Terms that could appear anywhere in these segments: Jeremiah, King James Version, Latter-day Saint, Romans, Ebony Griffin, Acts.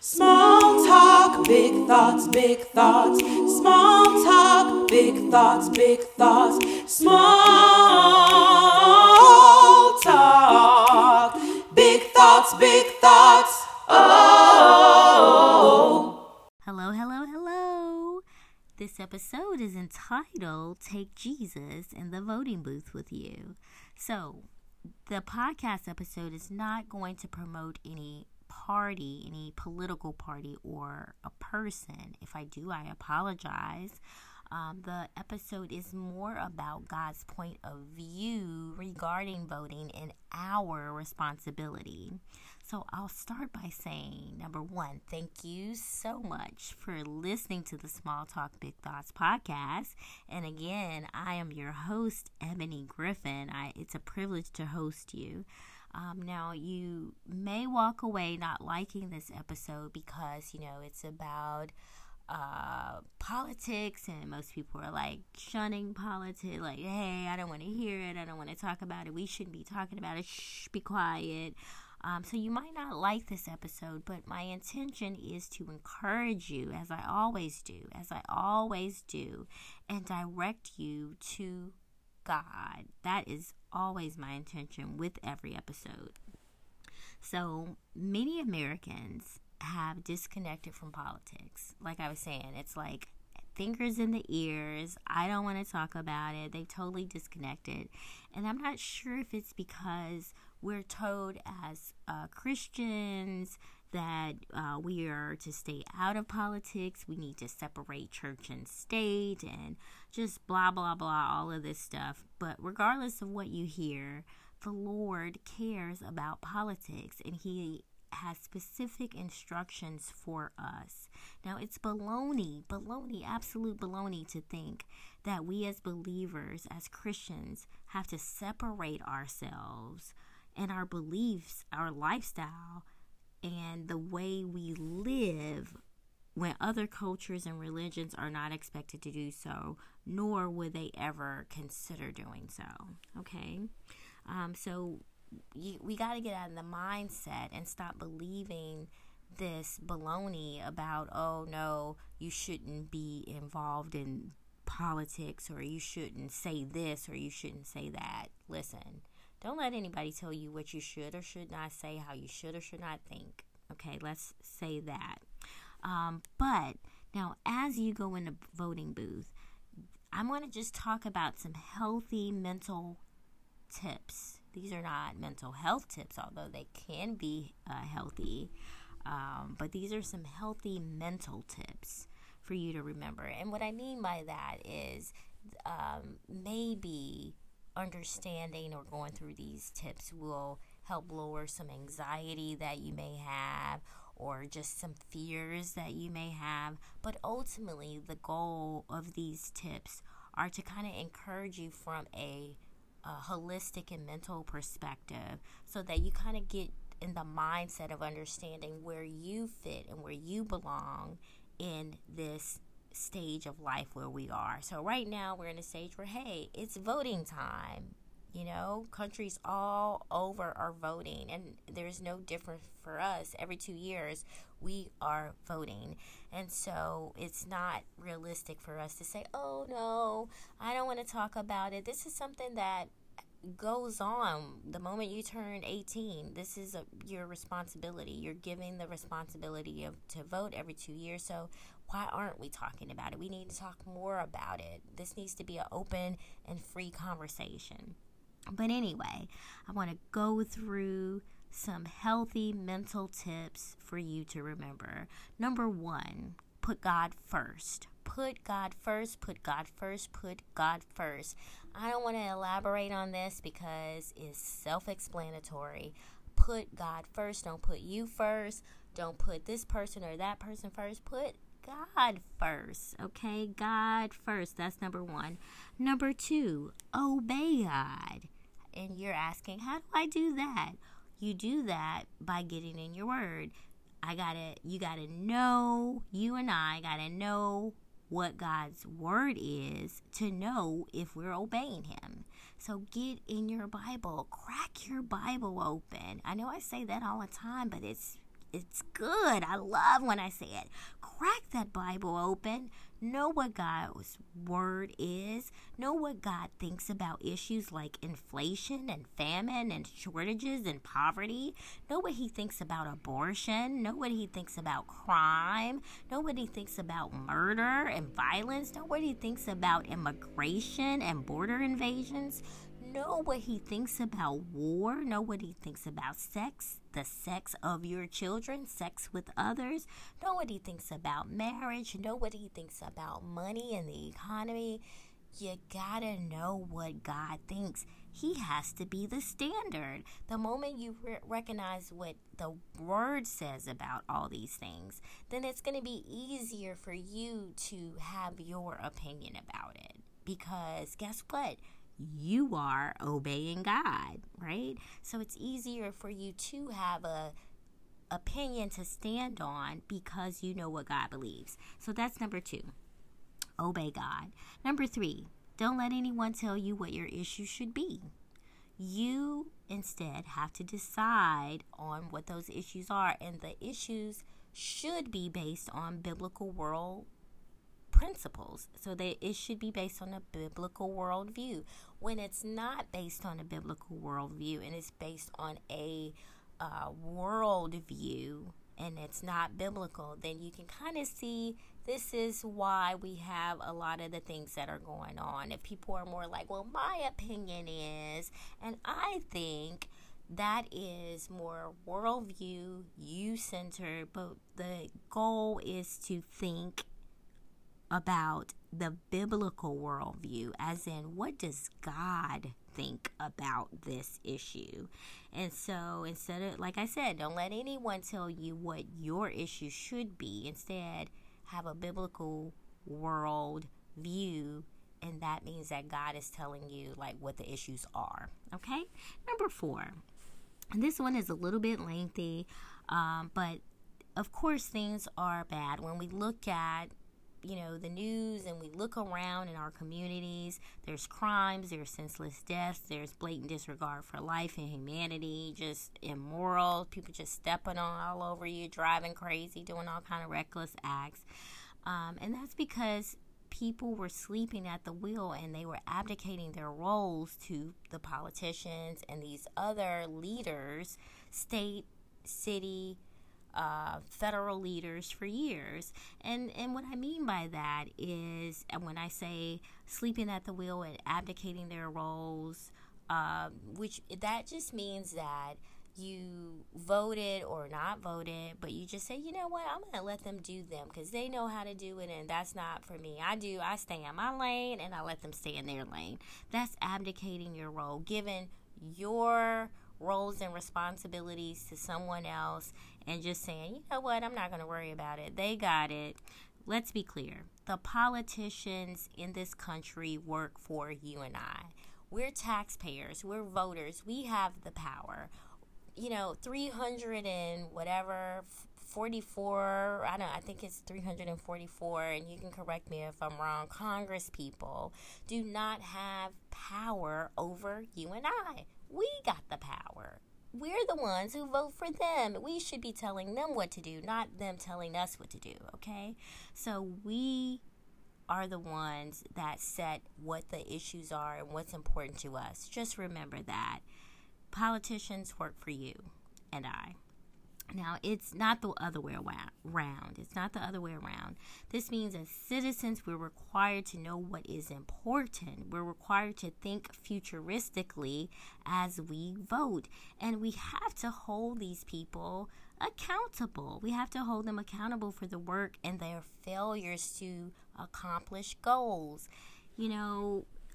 Small talk, big thoughts, big thoughts. Small talk, big thoughts, big thoughts. Small talk, big thoughts, big thoughts. Oh. Hello, hello, hello. This episode is entitled Take Jesus in the Voting Booth With You. So, the podcast episode is not going to promote any party, any political party or a person. If I do, I apologize. The episode is more about God's point of view regarding voting and our responsibility. So I'll start by saying, number one, thank you so much for listening to the Small Talk Big Thoughts podcast. And again, I am your host, Ebony Griffin. It's a privilege to host you. Now, you may walk away not liking this episode because, you know, it's about politics, and most people are like shunning politics, like, hey, I don't want to hear it, I don't want to talk about it, we shouldn't be talking about it, shh, be quiet. So you might not like this episode, but my intention is to encourage you, as I always do, and direct you to God. That is always my intention with every episode. So many Americans have disconnected from politics. Like I was saying, it's like fingers in the ears. I don't want to talk about it. They totally disconnected. And I'm not sure if it's because we're told as Christians that we are to stay out of politics. We need to separate church and state and just blah, blah, blah, all of this stuff. But regardless of what you hear, the Lord cares about politics, and He has specific instructions for us. Now, it's baloney, absolute baloney to think that we as believers, as Christians, have to separate ourselves and our beliefs, our lifestyle, and the way we live when other cultures and religions are not expected to do so, nor would they ever consider doing so. Okay? So we got to get out of the mindset and stop believing this baloney about, oh no, you shouldn't be involved in politics, or you shouldn't say this, or you shouldn't say that. Listen, don't let anybody tell you what you should or should not say, how you should or should not think. Okay, let's say that. But now, as you go in the voting booth, I'm going to just talk about some healthy mental tips. These are not mental health tips, although they can be healthy. But these are some healthy mental tips for you to remember. And what I mean by that is maybe understanding or going through these tips will help lower some anxiety that you may have, or just some fears that you may have. But ultimately, the goal of these tips are to kind of encourage you from a holistic and mental perspective, so that you kind of get in the mindset of understanding where you fit and where you belong in this stage of life where we are. So right now we're in a stage where, hey, it's voting time. You know, countries all over are voting, and there's no difference for us. Every 2 years, we are voting. And so it's not realistic for us to say, oh no, I don't want to talk about it. This is something that goes on the moment you turn 18. This is your responsibility. You're given the responsibility to vote every 2 years. So why aren't we talking about it? We need to talk more about it. This needs to be an open and free conversation. But anyway, I want to go through some healthy mental tips for you to remember. Number one, put God first. Put God first, put God first, put God first. I don't want to elaborate on this because it's self-explanatory. Put God first. Don't put you first. Don't put this person or that person first. Put God first, okay? God first. That's number one. Number two, obey God. And you're asking, how do I do that? You do that by getting in your word. You and I gotta know what God's word is to know if we're obeying Him. So get in your Bible, crack your Bible open. I know I say that all the time, but it's It's good. I love when I say it. Crack that Bible open. Know what God's word is. Know what God thinks about issues like inflation and famine and shortages and poverty. Know what he thinks about abortion. Know what he thinks about crime. Know what he thinks about murder and violence. Know what he thinks about immigration and border invasions. Know what he thinks about war. Know what he thinks about sex, the sex of your children, sex with others. Know what he thinks about marriage. Know what he thinks about money and the economy. You gotta know what God thinks. He has to be the standard. The moment you recognize what the Word says about all these things, then it's going to be easier for you to have your opinion about it. Because guess what? You are obeying God, right? So it's easier for you to have a opinion to stand on because you know what God believes. So that's number 2. Obey God. Number 3, don't let anyone tell you what your issue should be. You instead have to decide on what those issues are, and the issues should be based on biblical world principles, so that it should be based on a biblical worldview. When it's not based on a biblical worldview and it's based on a worldview and it's not biblical, then you can kind of see this is why we have a lot of the things that are going on. If people are more like, well, my opinion is, and I think that is more worldview, you-centered, but the goal is to think about the biblical worldview, as in, what does God think about this issue? And so instead of, like I said, don't let anyone tell you what your issue should be. Instead, have a biblical world view, and that means that God is telling you like what the issues are. Okay? Number 4, and this one is a little bit lengthy, but of course things are bad when we look at the news, and we look around in our communities. There's crimes, there's senseless deaths, there's blatant disregard for life and humanity, just immoral, people just stepping on all over you, driving crazy, doing all kind of reckless acts. And that's because people were sleeping at the wheel and they were abdicating their roles to the politicians and these other leaders, state, city, federal leaders for years. And what I mean by that is, and when I say sleeping at the wheel and abdicating their roles, which that just means that you voted or not voted, but you just say, you know what, I'm going to let them do them because they know how to do it and that's not for me. I stay in my lane and I let them stay in their lane. That's abdicating your role, giving your roles and responsibilities to someone else and just saying, you know what, I'm not going to worry about it. They got it. Let's be clear. The politicians in this country work for you and I. We're taxpayers. We're voters. We have the power. 300 and whatever, 44, I think it's 344, and you can correct me if I'm wrong, Congress people do not have power over you and I. We got the power. We're the ones who vote for them. We should be telling them what to do, not them telling us what to do, okay? So we are the ones that set what the issues are and what's important to us. Just remember that. Politicians work for you and I. Now, it's not the other way around. It's not the other way around. This means as citizens, we're required to know what is important. We're required to think futuristically as we vote. And we have to hold these people accountable. We have to hold them accountable for the work and their failures to accomplish goals.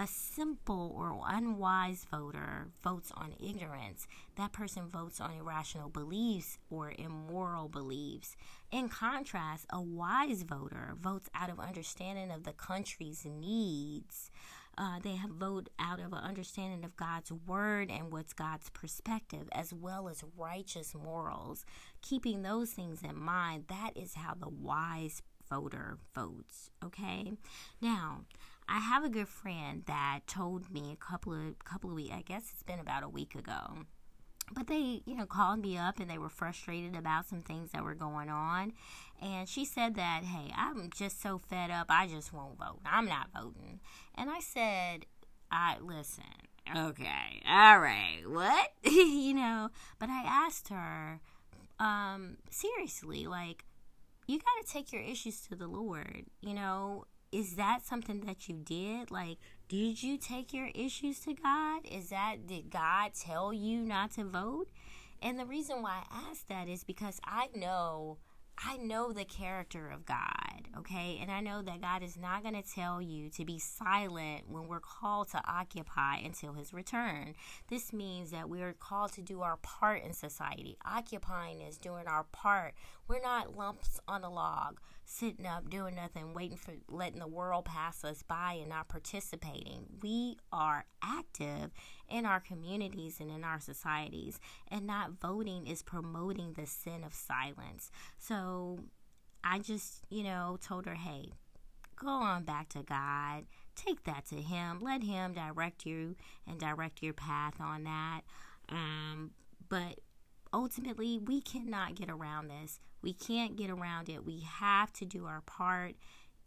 A simple or unwise voter votes on ignorance. That person votes on irrational beliefs or immoral beliefs. In contrast, a wise voter votes out of understanding of the country's needs. They vote out of an understanding of God's word and what's God's perspective, as well as righteous morals. Keeping those things in mind, that is how the wise voter votes, okay? Now, I have a good friend that told me a couple of weeks, I guess it's been about a week ago, But they, called me up and they were frustrated about some things that were going on. And she said that, hey, I'm just so fed up, I just won't vote. I'm not voting. And I said, listen, okay, all right, what? But I asked her, seriously, you got to take your issues to the Lord, Is that something that you did? Did you take your issues to God? Did God tell you not to vote? And the reason why I ask that is because I know the character of God, okay? And I know that God is not going to tell you to be silent when we're called to occupy until his return. This means that we are called to do our part in society. Occupying is doing our part. We're not lumps on a log, sitting up, doing nothing, waiting for letting the world pass us by and not participating. We are active in our communities and in our societies, and not voting is promoting the sin of silence. So I just, told her, hey, go on back to God. Take that to him. Let him direct you and direct your path on that. But ultimately, we cannot get around this. We can't get around it. We have to do our part.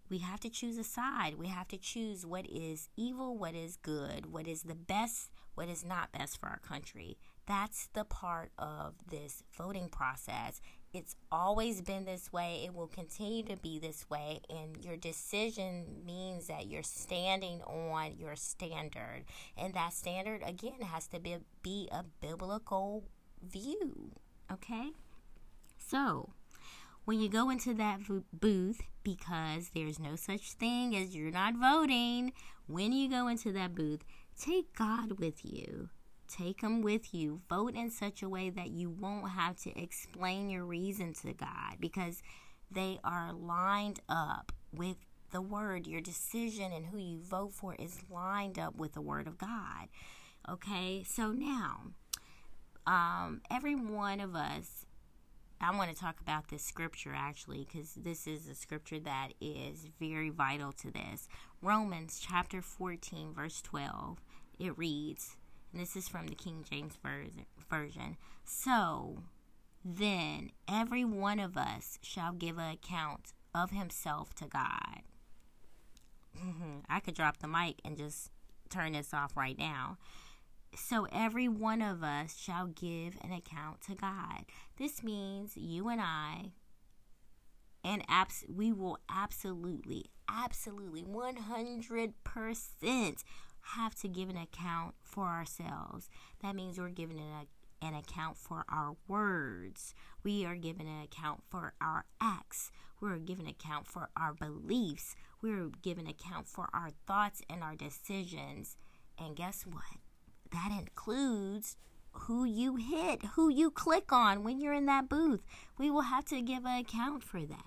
We have to choose a side. We have to choose what is evil, what is good, what is the best, what is not best for our country. That's the part of this voting process. It's always been this way. It will continue to be this way. And your decision means that you're standing on your standard. And that standard, again, has to be a biblical view. Okay? So, when you go into that booth, because there's no such thing as you're not voting, when you go into that booth, take God with you. Take him with you. Vote in such a way that you won't have to explain your reason to God, because they are lined up with the word. Your decision and who you vote for is lined up with the word of God. Okay, so now, every one of us, I want to talk about this scripture, actually, because this is a scripture that is very vital to this. Romans chapter 14, verse 12, it reads, and this is from the King James Version, "So then every one of us shall give an account of himself to God." I could drop the mic and just turn this off right now. So every one of us shall give an account to God. This means you and I, and we will absolutely, 100% have to give an account for ourselves. That means we're given an account for our words. We are given an account for our acts. We're given an account for our beliefs. We're given an account for our thoughts and our decisions. And guess what? That includes who you hit, who you click on when you're in that booth. We will have to give an account for that.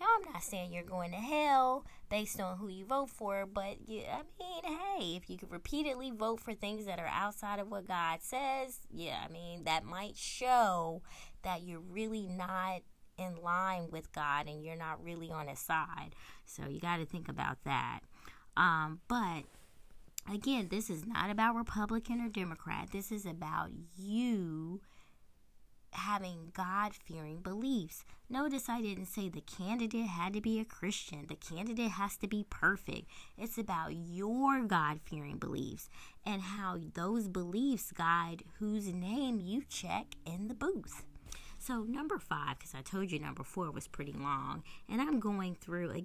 Now, I'm not saying you're going to hell based on who you vote for, but if you could repeatedly vote for things that are outside of what God says, that might show that you're really not in line with God and you're not really on his side. So you got to think about that. But again, this is not about Republican or Democrat. This is about you having God-fearing beliefs. Notice I didn't say the candidate had to be a Christian. The candidate has to be perfect. It's about your God-fearing beliefs and how those beliefs guide whose name you check in the booth. So number 5, because I told you number 4 was pretty long, and I'm going through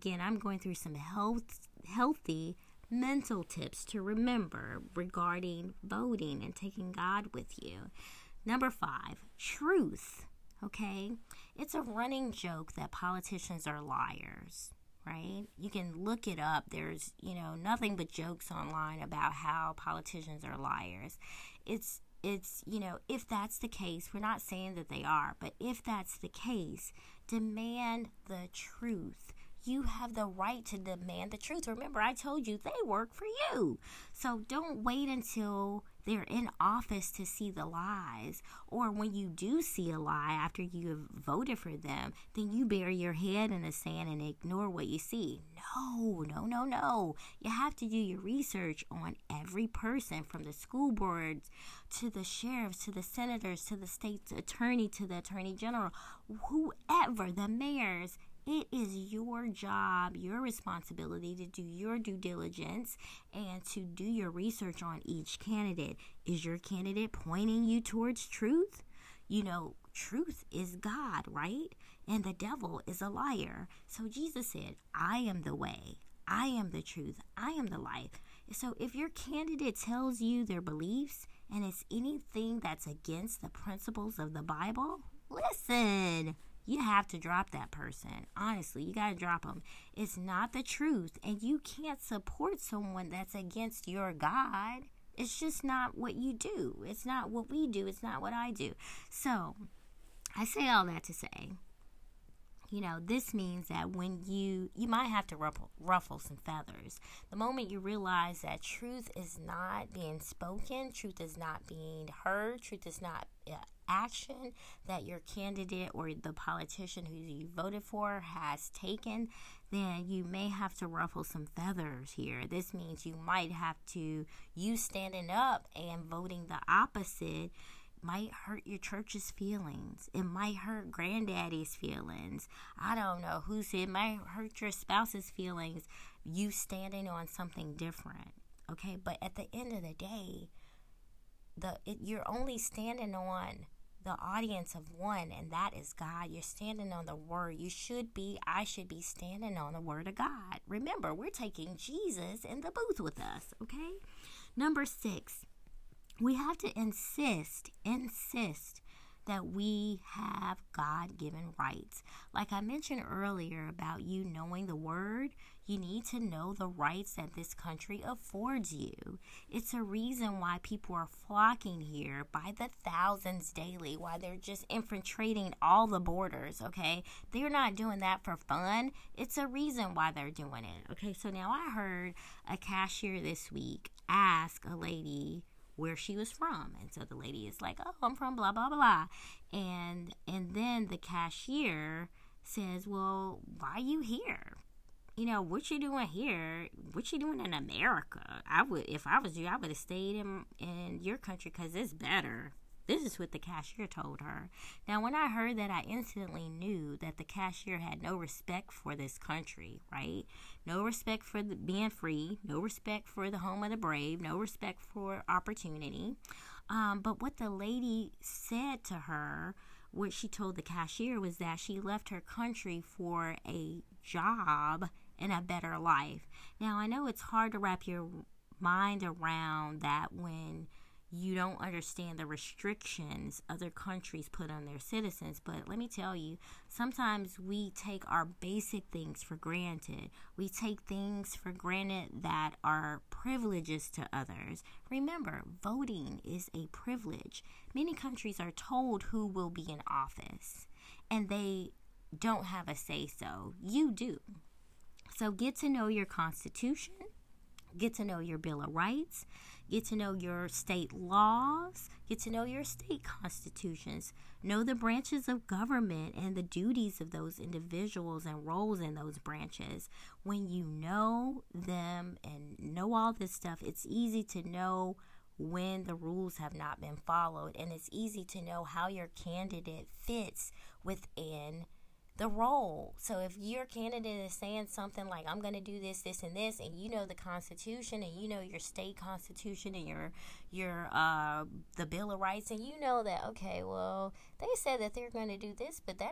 some healthy mental tips to remember regarding voting and taking God with you. Number 5, truth. Okay? It's a running joke that politicians are liars, right? You can look it up. There's, nothing but jokes online about how politicians are liars. It's if that's the case, we're not saying that they are, but if that's the case, demand the truth. You have the right to demand the truth. Remember, I told you they work for you. So don't wait until they're in office to see the lies. Or when you do see a lie after you have voted for them, then you bury your head in the sand and ignore what you see. No. You have to do your research on every person, from the school boards to the sheriffs, to the senators, to the state's attorney, to the attorney general, whoever, the mayors. It is your job, your responsibility to do your due diligence and to do your research on each candidate. Is your candidate pointing you towards truth? You know, truth is God, right? And the devil is a liar. So Jesus said, I am the way, I am the truth, I am the life. So if your candidate tells you their beliefs and it's anything that's against the principles of the Bible, listen. You have to drop that person. Honestly, you got to drop them. It's not the truth. And you can't support someone that's against your God. It's just not what you do. It's not what we do. It's not what I do. So, I say all that to say, you know, this means that when you might have to ruffle some feathers. The moment you realize that truth is not being spoken, truth is not being heard, truth is not action that your candidate or the politician who you voted for has taken, then you may have to ruffle some feathers here. This means you might have to, you standing up and voting the opposite might hurt your church's feelings. It might hurt granddaddy's feelings. I don't know who said it might hurt your spouse's feelings. You standing on something different. Okay, but at the end of the day, you're only standing on the audience of one, and that is God. You're standing on the word. I should be standing on the word of God. Remember, we're taking Jesus in the booth with us, okay? Number 6. We have to insist that we have God-given rights. Like I mentioned earlier about you knowing the word, you need to know the rights that this country affords you. It's a reason why people are flocking here by the thousands daily, why they're just infiltrating all the borders, okay? They're not doing that for fun. It's a reason why they're doing it, okay? So now I heard a cashier this week ask a lady where she was from. And so the lady is like, oh, I'm from blah, blah, blah. And then the cashier says, well, why are you here? You know, what you doing here? What you doing in America? If I was you, I would have stayed in your country because it's better. This is what the cashier told her. Now, when I heard that, I instantly knew that the cashier had no respect for this country, right? No respect for being free, no respect for the home of the brave, no respect for opportunity. But what the lady said to her, what she told the cashier, was that she left her country for a job and a better life. Now, I know it's hard to wrap your mind around that when you don't understand the restrictions other countries put on their citizens. But let me tell you, sometimes we take our basic things for granted. We take things for granted that are privileges to others. Remember, voting is a privilege. Many countries are told who will be in office, and they don't have a say-so. You do. So get to know your Constitution. Get to know your Bill of Rights. Get to know your state laws. Get to know your state constitutions. Know the branches of government and the duties of those individuals and roles in those branches. When you know them and know all this stuff, it's easy to know when the rules have not been followed. And it's easy to know how your candidate fits within the role. So if your candidate is saying something like, I'm going to do this, this, and this, and you know the Constitution, and you know your state Constitution, and your the Bill of Rights, and you know that, okay, well, they said that they're going to do this, but they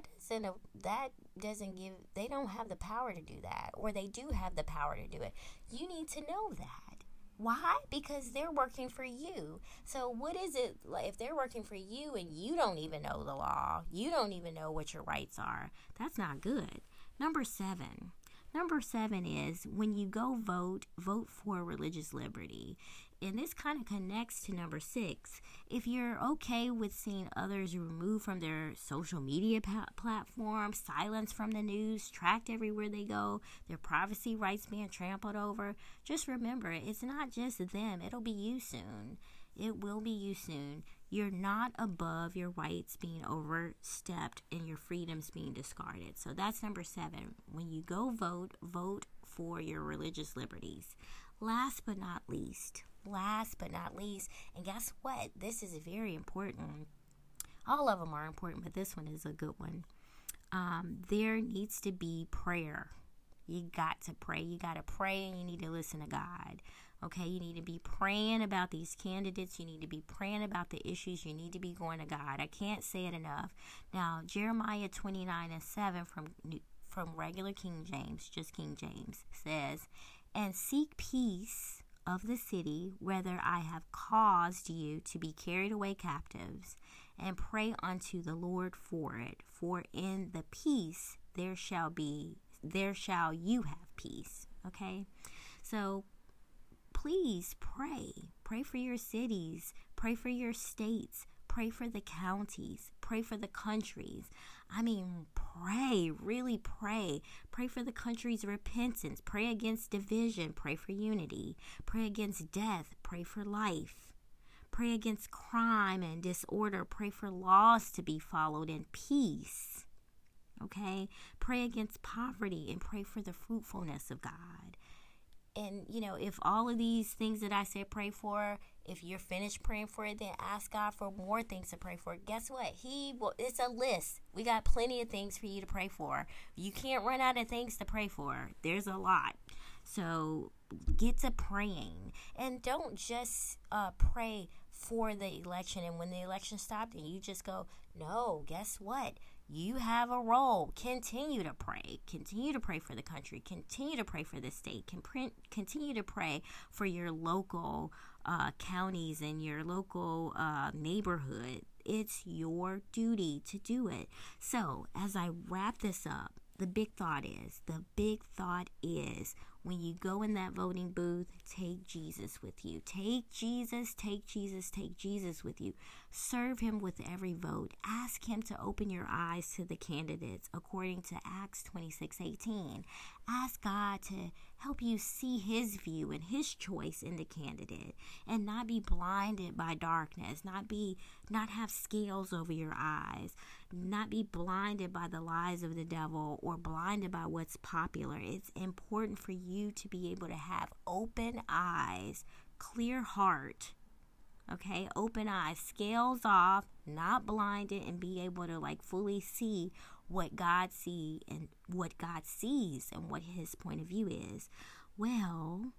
don't have the power to do that, or they do have the power to do it. You need to know that. Why? Because they're working for you. So what is it like if they're working for you and you don't even know the law? You don't even know what your rights are. That's not good. Number 7. Number 7 is when you go vote for religious liberty. And this kind of connects to number 6. If you're okay with seeing others removed from their social media platforms, silenced from the news, tracked everywhere they go, their privacy rights being trampled over, just remember, it's not just them. It'll be you soon. It will be you soon. You're not above your rights being overstepped and your freedoms being discarded. So that's number 7. When you go vote, vote for your religious liberties. Last but not least, and guess what? This is very important. All of them are important, but this one is a good one. There needs to be prayer. You got to pray. You got to pray, and you need to listen to God. Okay, you need to be praying about these candidates. You need to be praying about the issues. You need to be going to God. I can't say it enough. Now, Jeremiah 29:7 from regular King James, just King James, says, "And seek peace of the city, whether I have caused you to be carried away captives, and pray unto the Lord for it. For in the peace there shall you have peace." Okay? So please pray. Pray for your cities. Pray for your states. Pray for the counties. Pray for the countries. I mean, pray. Really pray. Pray for the country's repentance. Pray against division. Pray for unity. Pray against death. Pray for life. Pray against crime and disorder. Pray for laws to be followed in peace. Okay? Pray against poverty and pray for the fruitfulness of God. And, you know, if all of these things that I said pray for, if you're finished praying for it, then ask God for more things to pray for. Guess what? It's a list. We got plenty of things for you to pray for. You can't run out of things to pray for. There's a lot. So get to praying. And don't just pray for the election. And when the election stopped and you just go, no, guess what? You have a role. Continue to pray. Continue to pray for the country. Continue to pray for the state. Continue to pray for your local counties and your local neighborhood. It's your duty to do it. So as I wrap this up, the big thought is when you go in that voting booth, take Jesus with you. Take Jesus with you. Serve him with every vote. Ask him to open your eyes to the candidates according to Acts 26:18. Ask God to help you see his view and his choice in the candidate and not be blinded by darkness, not have scales over your eyes, not be blinded by the lies of the devil or blinded by what's popular. It's important for you to be able to have open eyes, clear heart, okay? Open eyes, scales off, not blinded, and be able to fully see what God sees and what his point of view is. Well,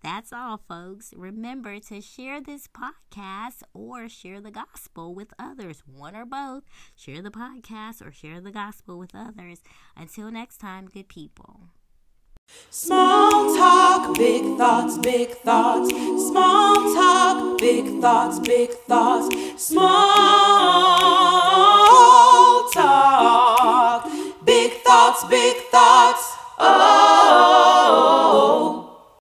that's all, folks. Remember to share this podcast or share the gospel with others. One or both. Share the podcast or share the gospel with others. Until next time, good people. Small talk, big thoughts, big thoughts. Small talk, big thoughts, big thoughts. Small talk, big thoughts, big thoughts. Oh.